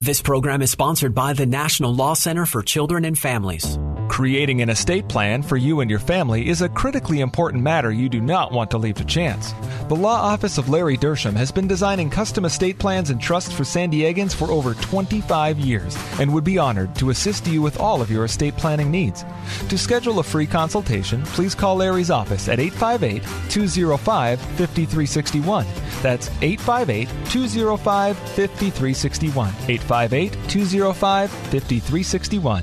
This program is sponsored by the National Law Center for Children and Families. Creating an estate plan for you and your family is a critically important matter you do not want to leave to chance. The Law Office of Larry Dershem has been designing custom estate plans and trusts for San Diegans for over 25 years and would be honored to assist you with all of your estate planning needs. To schedule a free consultation, please call Larry's office at 858-205-5361. That's 858-205-5361. 858-205-5361.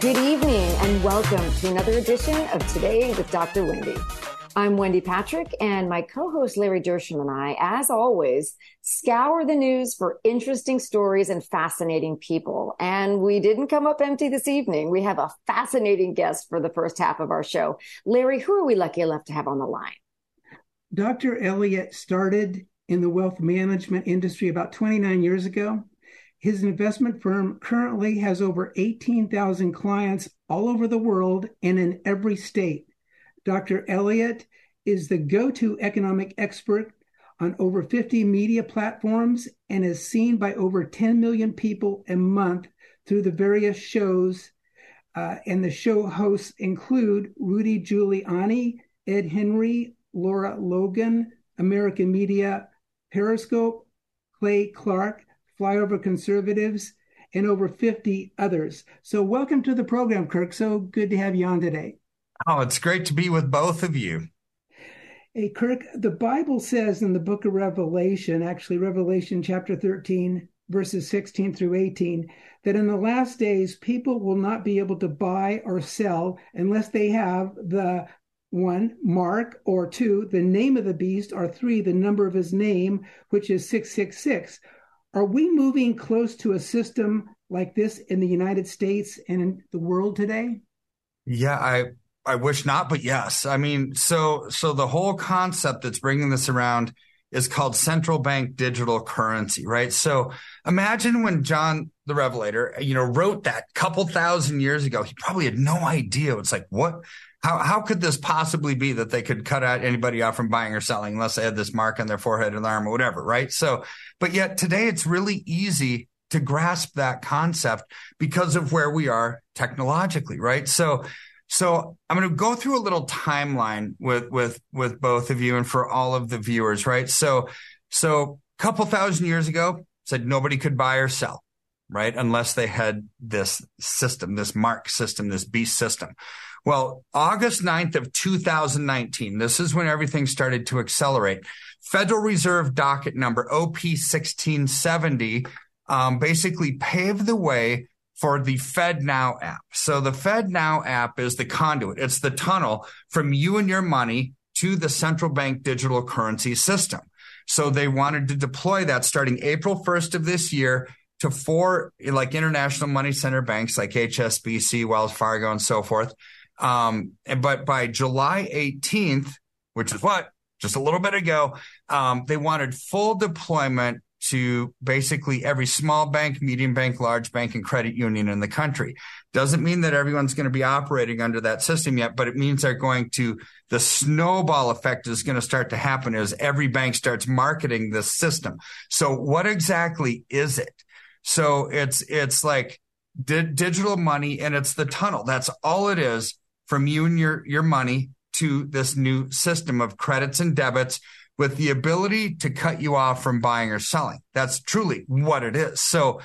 Good evening and welcome to another edition of Today with Dr. Wendy. I'm Wendy Patrick, and my co-host Larry Dershem and I, as always, scour the news for interesting stories and fascinating people. And we didn't come up empty this evening. We have a fascinating guest for the first half of our show. Larry, who are we lucky enough to have on the line? Dr. Elliott started in the wealth management industry about 29 years ago. His investment firm currently has over 18,000 clients all over the world and in every state. Dr. Elliott is the go-to economic expert on over 50 media platforms and is seen by over 10 million people a month through the various shows. And the show hosts include Rudy Giuliani, Ed Henry, Laura Logan, American Media, Periscope, Clay Clark, Flyover Conservatives, and over 50 others. So welcome to the program, Kirk. So good to have you on today. Oh, it's great to be with both of you. Hey, Kirk, the Bible says in the book of Revelation, actually Revelation chapter 13, verses 16 through 18, that in the last days, people will not be able to buy or sell unless they have the one, mark, or two, the name of the beast, or three, the number of his name, which is 666. Are we moving close to a system like this in the United States and in the world today? Yeah, I wish not, but yes. I mean, so the whole concept that's bringing this around is called central bank digital currency, right? So imagine when John the Revelator, wrote that couple thousand years ago, he probably had no idea. It's like, what? How could this possibly be that they could cut out anybody off from buying or selling unless they had this mark on their forehead or their arm or whatever, right? So, but yet today it's really easy to grasp that concept because of where we are technologically, right? So I'm going to go through a little timeline with both of you and for all of the viewers, right? So a couple thousand years ago, said nobody could buy or sell, right? Unless they had this system, this mark system, this beast system. Well, August 9th of 2019, this is when everything started to accelerate. Federal Reserve docket number OP 1670 basically paved the way for the FedNow app. So the FedNow app is the conduit. It's the tunnel from you and your money to the central bank digital currency system. So they wanted to deploy that starting April 1st of this year to four international money center banks like HSBC, Wells Fargo, and so forth. But by July 18th, which is just a little bit ago, they wanted full deployment to basically every small bank, medium bank, large bank, and credit union in the country. Doesn't mean that everyone's going to be operating under that system yet, but it means they're going to, the snowball effect is going to start to happen as every bank starts marketing this system. So what exactly is it? So it's like digital money, and it's the tunnel. That's all it is from you and your money to this new system of credits and debits with the ability to cut you off from buying or selling. That's truly what it is. So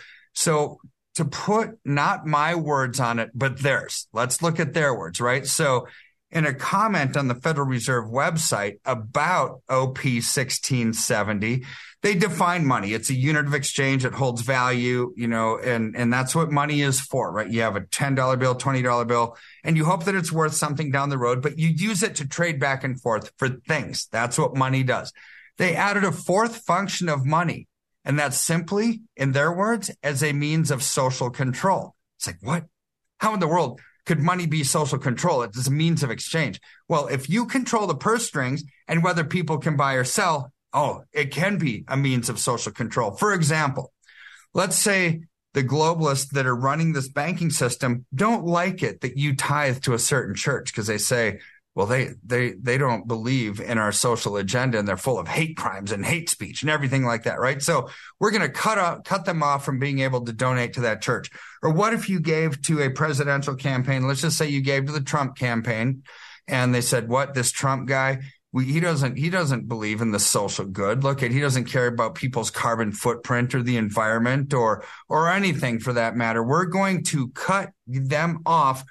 to put not my words on it, but theirs. Let's look at their words, right? So in a comment on the Federal Reserve website about OP 1670, they define money. It's a unit of exchange. It holds value, you know, and that's what money is for, right? You have a $10 bill, $20 bill, and you hope that it's worth something down the road, but you use it to trade back and forth for things. That's what money does. They added a fourth function of money, and that's simply, in their words, as a means of social control. It's like, what? How in the world could money be social control? It's a means of exchange. Well, if you control the purse strings and whether people can buy or sell, oh, it can be a means of social control. For example, let's say the globalists that are running this banking system don't like it that you tithe to a certain church because they say, well, they don't believe in our social agenda and they're full of hate crimes and hate speech and everything like that, right? So we're going to cut them off from being able to donate to that church. Or what if you gave to a presidential campaign? Let's just say you gave to the Trump campaign and they said, what, this Trump guy, he doesn't believe in the social good. Look at, he doesn't care about people's carbon footprint or the environment or anything for that matter. We're going to cut them off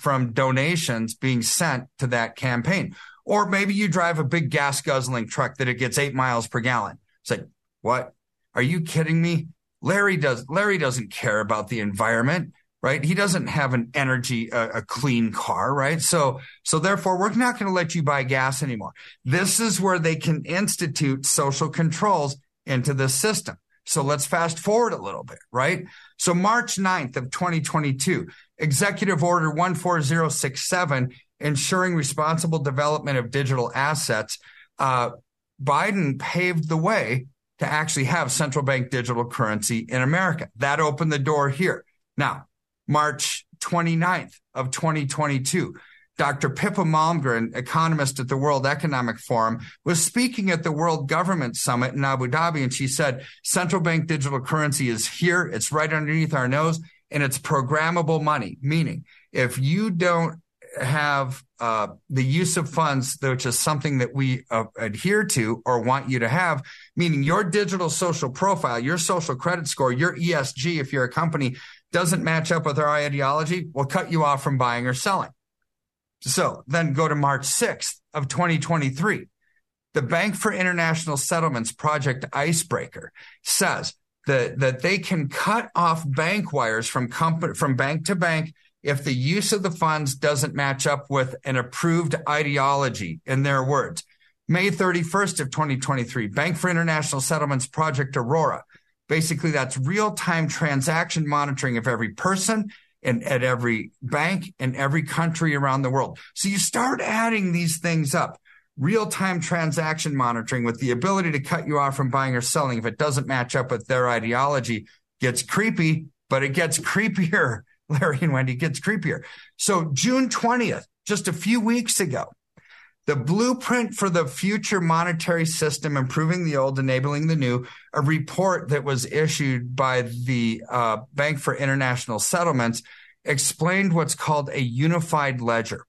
from donations being sent to that campaign. Or maybe you drive a big gas guzzling truck that it gets 8 miles per gallon. It's like, what? Are you kidding me? Larry doesn't care about the environment, right? He doesn't have an energy, a clean car, right? So therefore we're not going to let you buy gas anymore. This is where they can institute social controls into the system. So let's fast forward a little bit, right? So March 9th of 2022, Executive Order 14067, ensuring responsible development of digital assets, Biden paved the way to actually have central bank digital currency in America. That opened the door here. Now, March 29th of 2022, Dr. Pippa Malmgren, economist at the World Economic Forum, was speaking at the World Government Summit in Abu Dhabi, and she said, central bank digital currency is here. It's right underneath our nose. And it's programmable money, meaning if you don't have the use of funds, which is something that we adhere to or want you to have, meaning your digital social profile, your social credit score, your ESG, if you're a company, doesn't match up with our ideology, we'll cut you off from buying or selling. So then go to March 6th of 2023. The Bank for International Settlements Project Icebreaker says, that they can cut off bank wires from bank to bank if the use of the funds doesn't match up with an approved ideology, in their words. May 31st of 2023, Bank for International Settlements Project Aurora. Basically, that's real-time transaction monitoring of every person and at every bank in every country around the world. So you start adding these things up. Real-time transaction monitoring with the ability to cut you off from buying or selling if it doesn't match up with their ideology gets creepy, but it gets creepier. Larry and Wendy, gets creepier. So June 20th, just a few weeks ago, the blueprint for the future monetary system, improving the old, enabling the new, a report that was issued by the Bank for International Settlements explained what's called a unified ledger.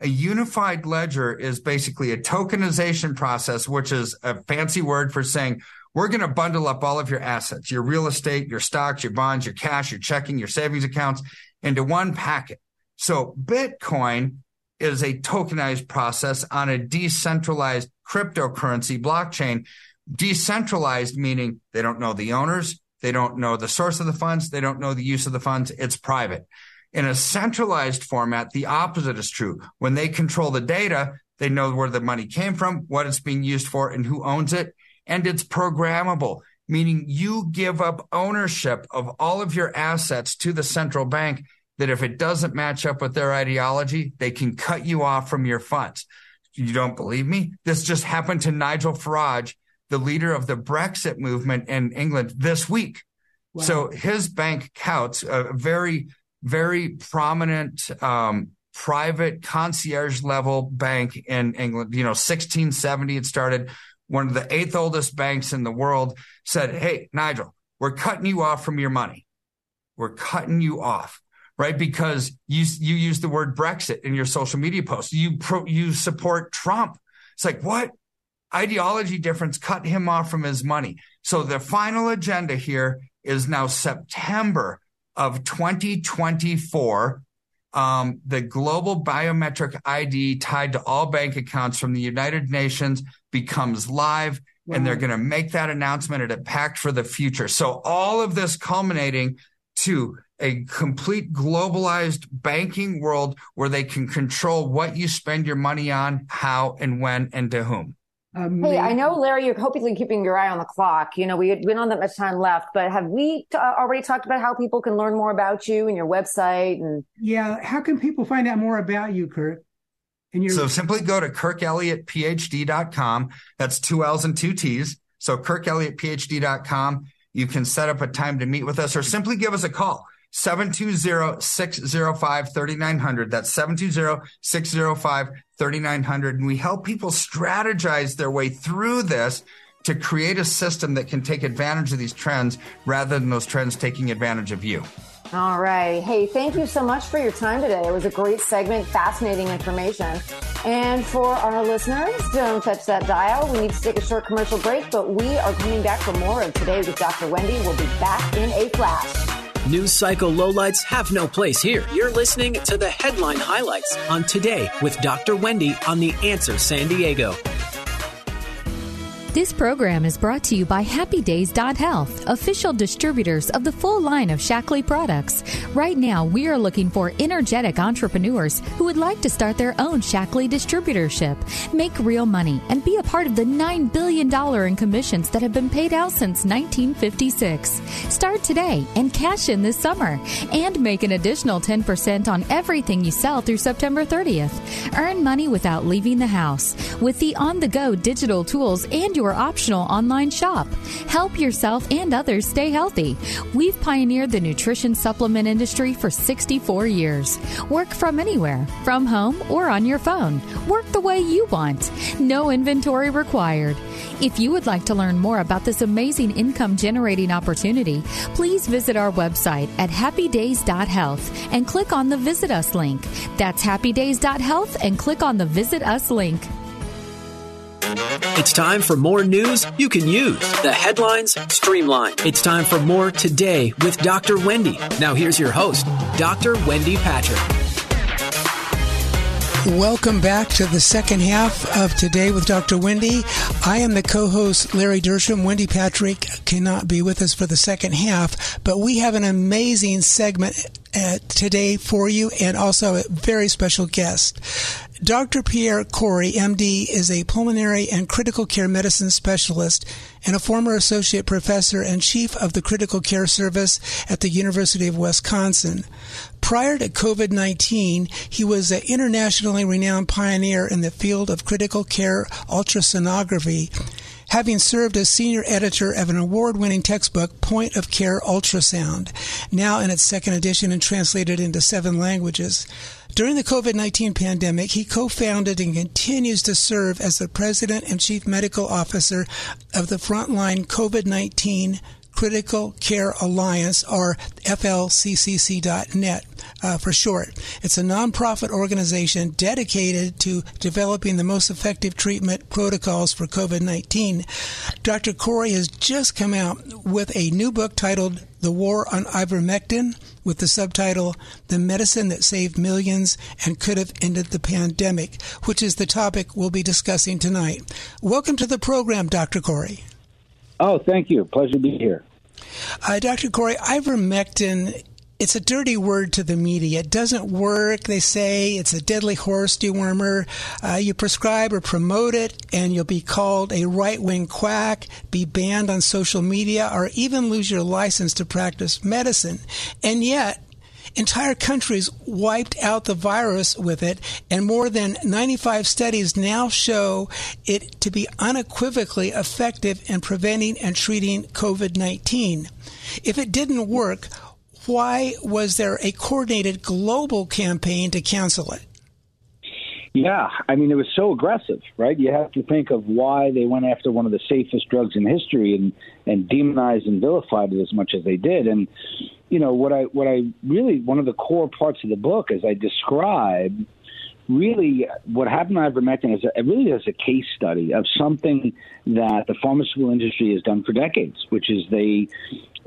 A unified ledger is basically a tokenization process, which is a fancy word for saying we're going to bundle up all of your assets, your real estate, your stocks, your bonds, your cash, your checking, your savings accounts into one packet. So Bitcoin is a tokenized process on a decentralized cryptocurrency blockchain. Decentralized meaning they don't know the owners, they don't know the source of the funds, they don't know the use of the funds, it's private. In a centralized format, the opposite is true. When they control the data, they know where the money came from, what it's being used for, and who owns it. And it's programmable, meaning you give up ownership of all of your assets to the central bank that if it doesn't match up with their ideology, they can cut you off from your funds. You don't believe me? This just happened to Nigel Farage, the leader of the Brexit movement in England this week. Wow. So his bank, Coutts, a very prominent private concierge level bank in England, 1670 it started, one of the 8th oldest banks in the world, said, hey, Nigel, we're cutting you off from your money. We're cutting you off, right? Because you use the word Brexit in your social media posts. You support Trump. It's like, what? Ideology difference cut him off from his money. So the final agenda here is now September of 2024, the global biometric ID tied to all bank accounts from the United Nations becomes live. Wow. And they're going to make that announcement at a Pact for the Future. So all of this culminating to a complete globalized banking world where they can control what you spend your money on, how and when and to whom. Hey, I know, Larry, you're hopefully keeping your eye on the clock. You know, we don't have much time left, but have we already talked about how people can learn more about you and your website? And yeah, how can people find out more about you, Kirk? And your... So simply go to KirkElliottPhD.com. That's 2 L's and 2 T's. So KirkElliottPhD.com. You can set up a time to meet with us or simply give us a call. 720-605-3900. That's 720-605-3900. And we help people strategize their way through this to create a system that can take advantage of these trends rather than those trends taking advantage of you. All right. Hey, thank you so much for your time today. It was a great segment, fascinating information. And for our listeners, don't touch that dial. We need to take a short commercial break, but we are coming back for more of Today with Dr. Wendy. We'll be back in a flash. News cycle lowlights have no place here. You're listening to the headline highlights on Today with Dr. Wendy on The Answer San Diego. This program is brought to you by HappyDays.Health, official distributors of the full line of Shaklee products. Right now, we are looking for energetic entrepreneurs who would like to start their own Shaklee distributorship, make real money, and be a part of the $9 billion in commissions that have been paid out since 1956. Start today and cash in this summer and make an additional 10% on everything you sell through September 30th. Earn money without leaving the house with the on-the-go digital tools and your optional online shop. Help yourself and others stay healthy. We've pioneered the nutrition supplement industry for 64 years. Work from anywhere, from home or on your phone. Work the way you want. No inventory required. If you would like to learn more about this amazing income-generating opportunity, please visit our website at happydays.health and click on the Visit Us link. That's happydays.health and click on the Visit Us link. It's time for more news you can use. The headlines streamline. It's time for more Today with Dr. Wendy. Now here's your host, Dr. Wendy Patrick. Welcome back to the second half of Today with Dr. Wendy. I am the co-host, Larry Dershem. Wendy Patrick cannot be with us for the second half, but we have an amazing segment today for you and also a very special guest. Dr. Pierre Kory, MD, is a pulmonary and critical care medicine specialist and a former associate professor and chief of the critical care service at the University of Wisconsin. Prior to COVID-19, he was an internationally renowned pioneer in the field of critical care ultrasonography, having served as senior editor of an award-winning textbook, Point of Care Ultrasound, now in its second edition and translated into 7 languages. During the COVID-19 pandemic, he co-founded and continues to serve as the president and chief medical officer of the Frontline COVID-19 Critical Care Alliance, or flccc.net for short. It's a nonprofit organization dedicated to developing the most effective treatment protocols for COVID-19. Dr. Kory has just come out with a new book titled The War on Ivermectin, with the subtitle, The Medicine That Saved Millions and Could Have Ended the Pandemic, which is the topic we'll be discussing tonight. Welcome to the program, Dr. Kory. Oh, thank you. Pleasure to be here. Dr. Kory, ivermectin, it's a dirty word to the media. It doesn't work, they say. It's a deadly horse dewormer. You prescribe or promote it, and you'll be called a right-wing quack, be banned on social media, or even lose your license to practice medicine. And yet, entire countries wiped out the virus with it, and more than 95 studies now show it to be unequivocally effective in preventing and treating COVID-19. If it didn't work, why was there a coordinated global campaign to cancel it? Yeah, I mean, it was so aggressive, right? You have to think of why they went after one of the safest drugs in history and demonized and vilified it as much as they did. And, you know, what I really, one of the core parts of the book, as I describe, really what happened to ivermectin is it really is a case study of something that the pharmaceutical industry has done for decades, which is they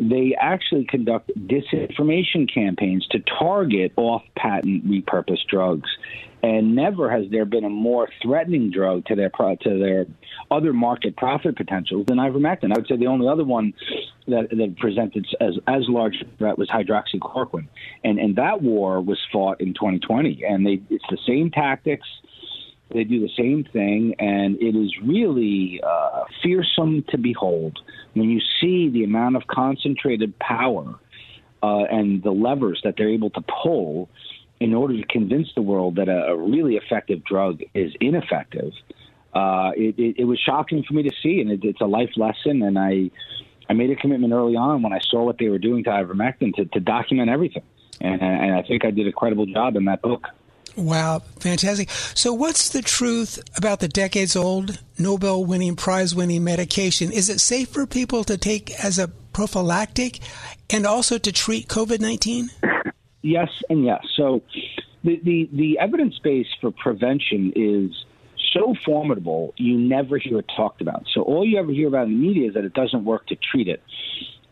they actually conduct disinformation campaigns to target off-patent repurposed drugs. And never has there been a more threatening drug to their other market profit potentials than ivermectin. I would say the only other one that presented as large a threat was hydroxychloroquine. And that war was fought in 2020. And it's the same tactics. They do the same thing, and it is really fearsome to behold when you see the amount of concentrated power and the levers that they're able to pull in order to convince the world that a really effective drug is ineffective. It was shocking for me to see, and it's a life lesson, and I made a commitment early on when I saw what they were doing to ivermectin to document everything, and I think I did a credible job in that book. Wow, fantastic. So what's the truth about the decades-old Nobel-winning, prize-winning medication? Is it safe for people to take as a prophylactic and also to treat COVID-19? Yes and yes. So the evidence base for prevention is so formidable, you never hear it talked about. So all you ever hear about in the media is that it doesn't work to treat it.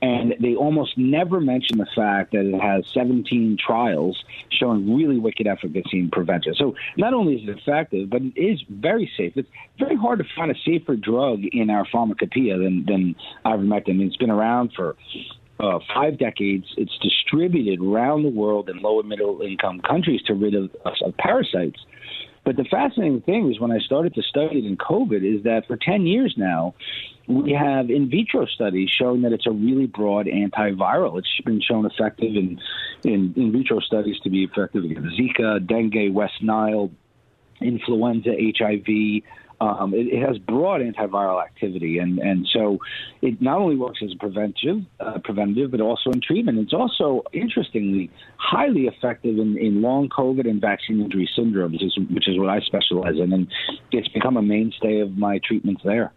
And they almost never mention the fact that it has 17 trials showing really wicked efficacy in prevention. So not only is it effective, but it is very safe. It's very hard to find a safer drug in our pharmacopoeia than ivermectin. I mean, it's been around for 5 decades. It's distributed around the world in low- and middle-income countries to rid of parasites. But the fascinating thing is when I started to study it in COVID is that for 10 years now, we have in vitro studies showing that it's a really broad antiviral. It's been shown effective in vitro studies to be effective against Zika, dengue, West Nile, influenza, HIV. It has broad antiviral activity. And so it not only works as a preventative, but also in treatment. It's also, interestingly, highly effective in long COVID and vaccine injury syndromes, which is what I specialize in. And it's become a mainstay of my treatments there.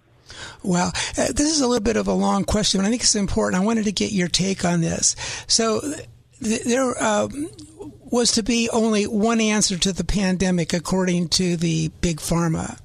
Well, this is a little bit of a long question, but I think it's important. I wanted to get your take on this. So there was to be only one answer to the pandemic, according to the Big Pharma.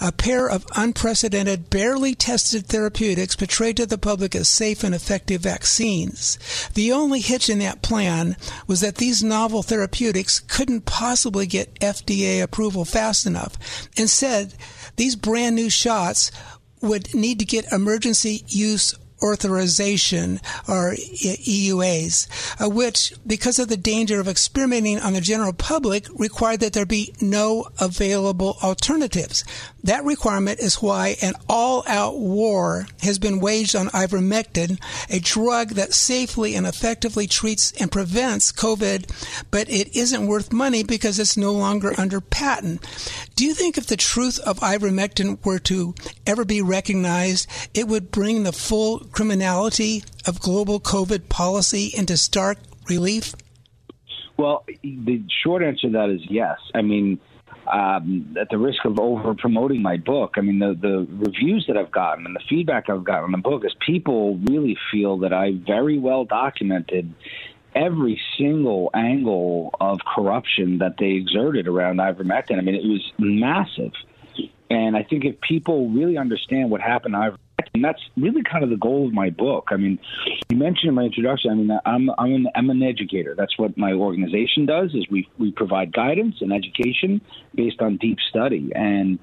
A pair of unprecedented, barely tested therapeutics portrayed to the public as safe and effective vaccines. The only hitch in that plan was that these novel therapeutics couldn't possibly get FDA approval fast enough. Instead, these brand new shots would need to get emergency use authorization, or EUAs, which, because of the danger of experimenting on the general public, required that there be no available alternatives. That requirement is why an all-out war has been waged on ivermectin, a drug that safely and effectively treats and prevents COVID, but it isn't worth money because it's no longer under patent. Do you think if the truth of ivermectin were to ever be recognized, it would bring the full criminality of global COVID policy into stark relief? Well, the short answer to that is yes. I mean, at the risk of over-promoting my book, I mean, the reviews that I've gotten and the feedback I've gotten on the book is people really feel that I very well documented every single angle of corruption that they exerted around ivermectin. I mean, it was massive. And I think if people really understand what happened to ivermectin, and that's really kind of the goal of my book. I mean, you mentioned in my introduction, I mean, I'm an educator. That's what my organization does, is we provide guidance and education based on deep study. And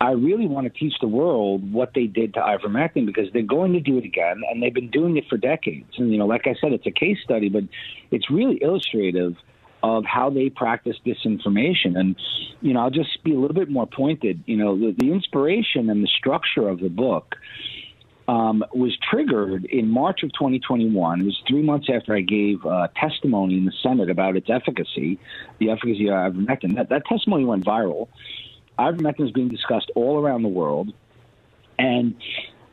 I really want to teach the world what they did to ivermectin because they're going to do it again, and they've been doing it for decades. And, you know, like I said, it's a case study, but it's really illustrative of how they practice disinformation. And, you know, I'll just be a little bit more pointed. You know, the inspiration and the structure of the book was triggered in March of 2021. It was 3 months after I gave testimony in the Senate about its efficacy, the efficacy of ivermectin. That testimony went viral. Ivermectin is being discussed all around the world, and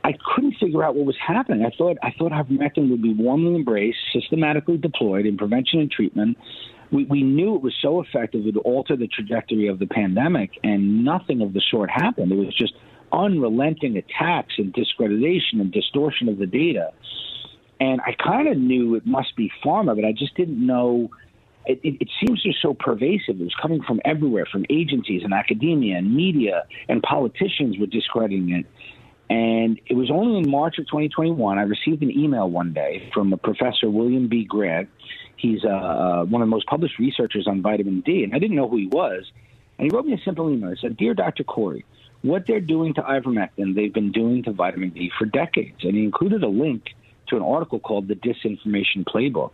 I couldn't figure out what was happening. I thought ivermectin would be warmly embraced, systematically deployed in prevention and treatment. We knew it was so effective it would alter the trajectory of the pandemic, and nothing of the sort happened. It was just unrelenting attacks and discreditation and distortion of the data. And I kind of knew it must be pharma, but I just didn't know. It seems just so pervasive. It was coming from everywhere, from agencies and academia and media, and politicians were discrediting it. And it was only in March of 2021, I received an email one day from a professor, William B. Grant. He's one of the most published researchers on vitamin D, and I didn't know who he was. And he wrote me a simple email. He said, "Dear Dr. Kory, what they're doing to ivermectin, they've been doing to vitamin D for decades." And he included a link to an article called The Disinformation Playbook.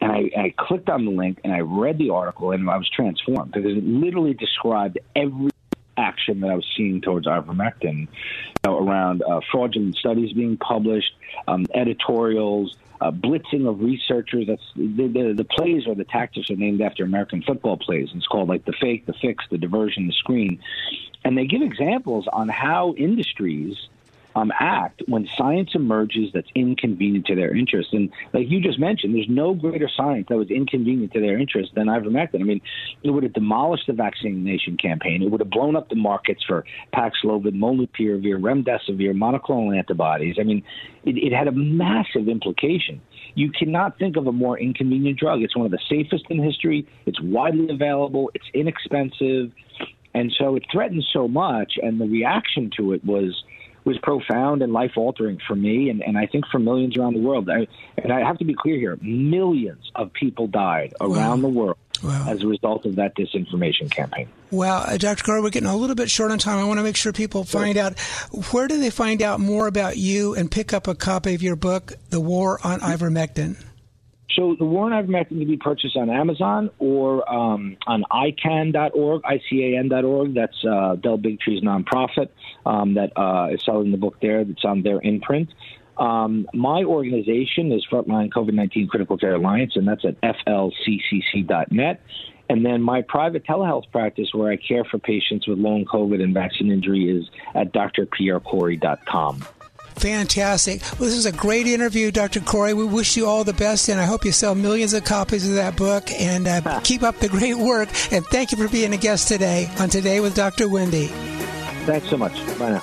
And I clicked on the link, and I read the article, and I was transformed because it literally described every action that I was seeing towards ivermectin, around fraudulent studies being published, editorials, blitzing of researchers. That's the plays or the tactics are named after American football plays. It's called like the fake, the fix, the diversion, the screen. And they give examples on how industries act when science emerges that's inconvenient to their interests. And like you just mentioned, there's no greater science that was inconvenient to their interests than ivermectin. I mean, it would have demolished the vaccination campaign. It would have blown up the markets for Paxlovid, molnupiravir, remdesivir, monoclonal antibodies. I mean, it had a massive implication. You cannot think of a more inconvenient drug. It's one of the safest in history. It's widely available. It's inexpensive. And so it threatened so much, and the reaction to it was profound and life-altering for me, and I think for millions around the world. I have to be clear here, millions of people died around the world as a result of that disinformation campaign. Wow. Dr. Kory, we're getting a little bit short on time. I want to make sure people find out, where do they find out more about you and pick up a copy of your book, The War on Ivermectin? So The War on Ivermectin can be purchased on Amazon or on ICAN.org, ICAN.org. That's Del Bigtree's nonprofit that is selling the book there. That's on their imprint. My organization is Frontline COVID-19 Critical Care Alliance, and that's at flccc.net. And then my private telehealth practice where I care for patients with long COVID and vaccine injury is at drpierrecory.com. Fantastic. Well, this is a great interview, Dr. Kory. We wish you all the best, and I hope you sell millions of copies of that book, and keep up the great work. And thank you for being a guest today on Today with Dr. Wendy. Thanks so much. Bye now.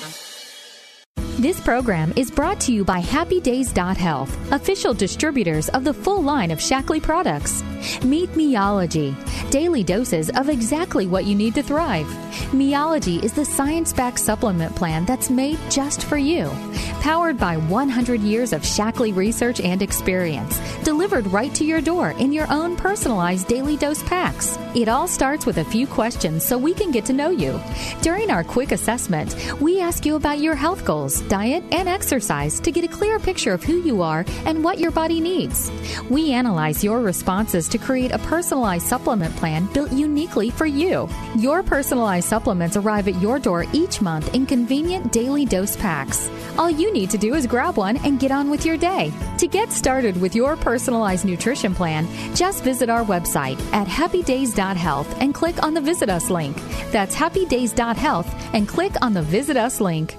This program is brought to you by HappyDays.Health, official distributors of the full line of Shaklee products. Meet Meology, daily doses of exactly what you need to thrive. Meology is the science-backed supplement plan that's made just for you. Powered by 100 years of Shaklee research and experience, delivered right to your door in your own personalized daily dose packs. It all starts with a few questions so we can get to know you. During our quick assessment, we ask you about your health goals, diet, and exercise to get a clear picture of who you are and what your body needs. We analyze your responses to create a personalized supplement plan built uniquely for you. Your personalized supplements arrive at your door each month in convenient daily dose packs. All you need to do is grab one and get on with your day. To get started with your personalized nutrition plan, just visit our website at happydays.health and click on the Visit Us link. That's happydays.health and click on the Visit Us link.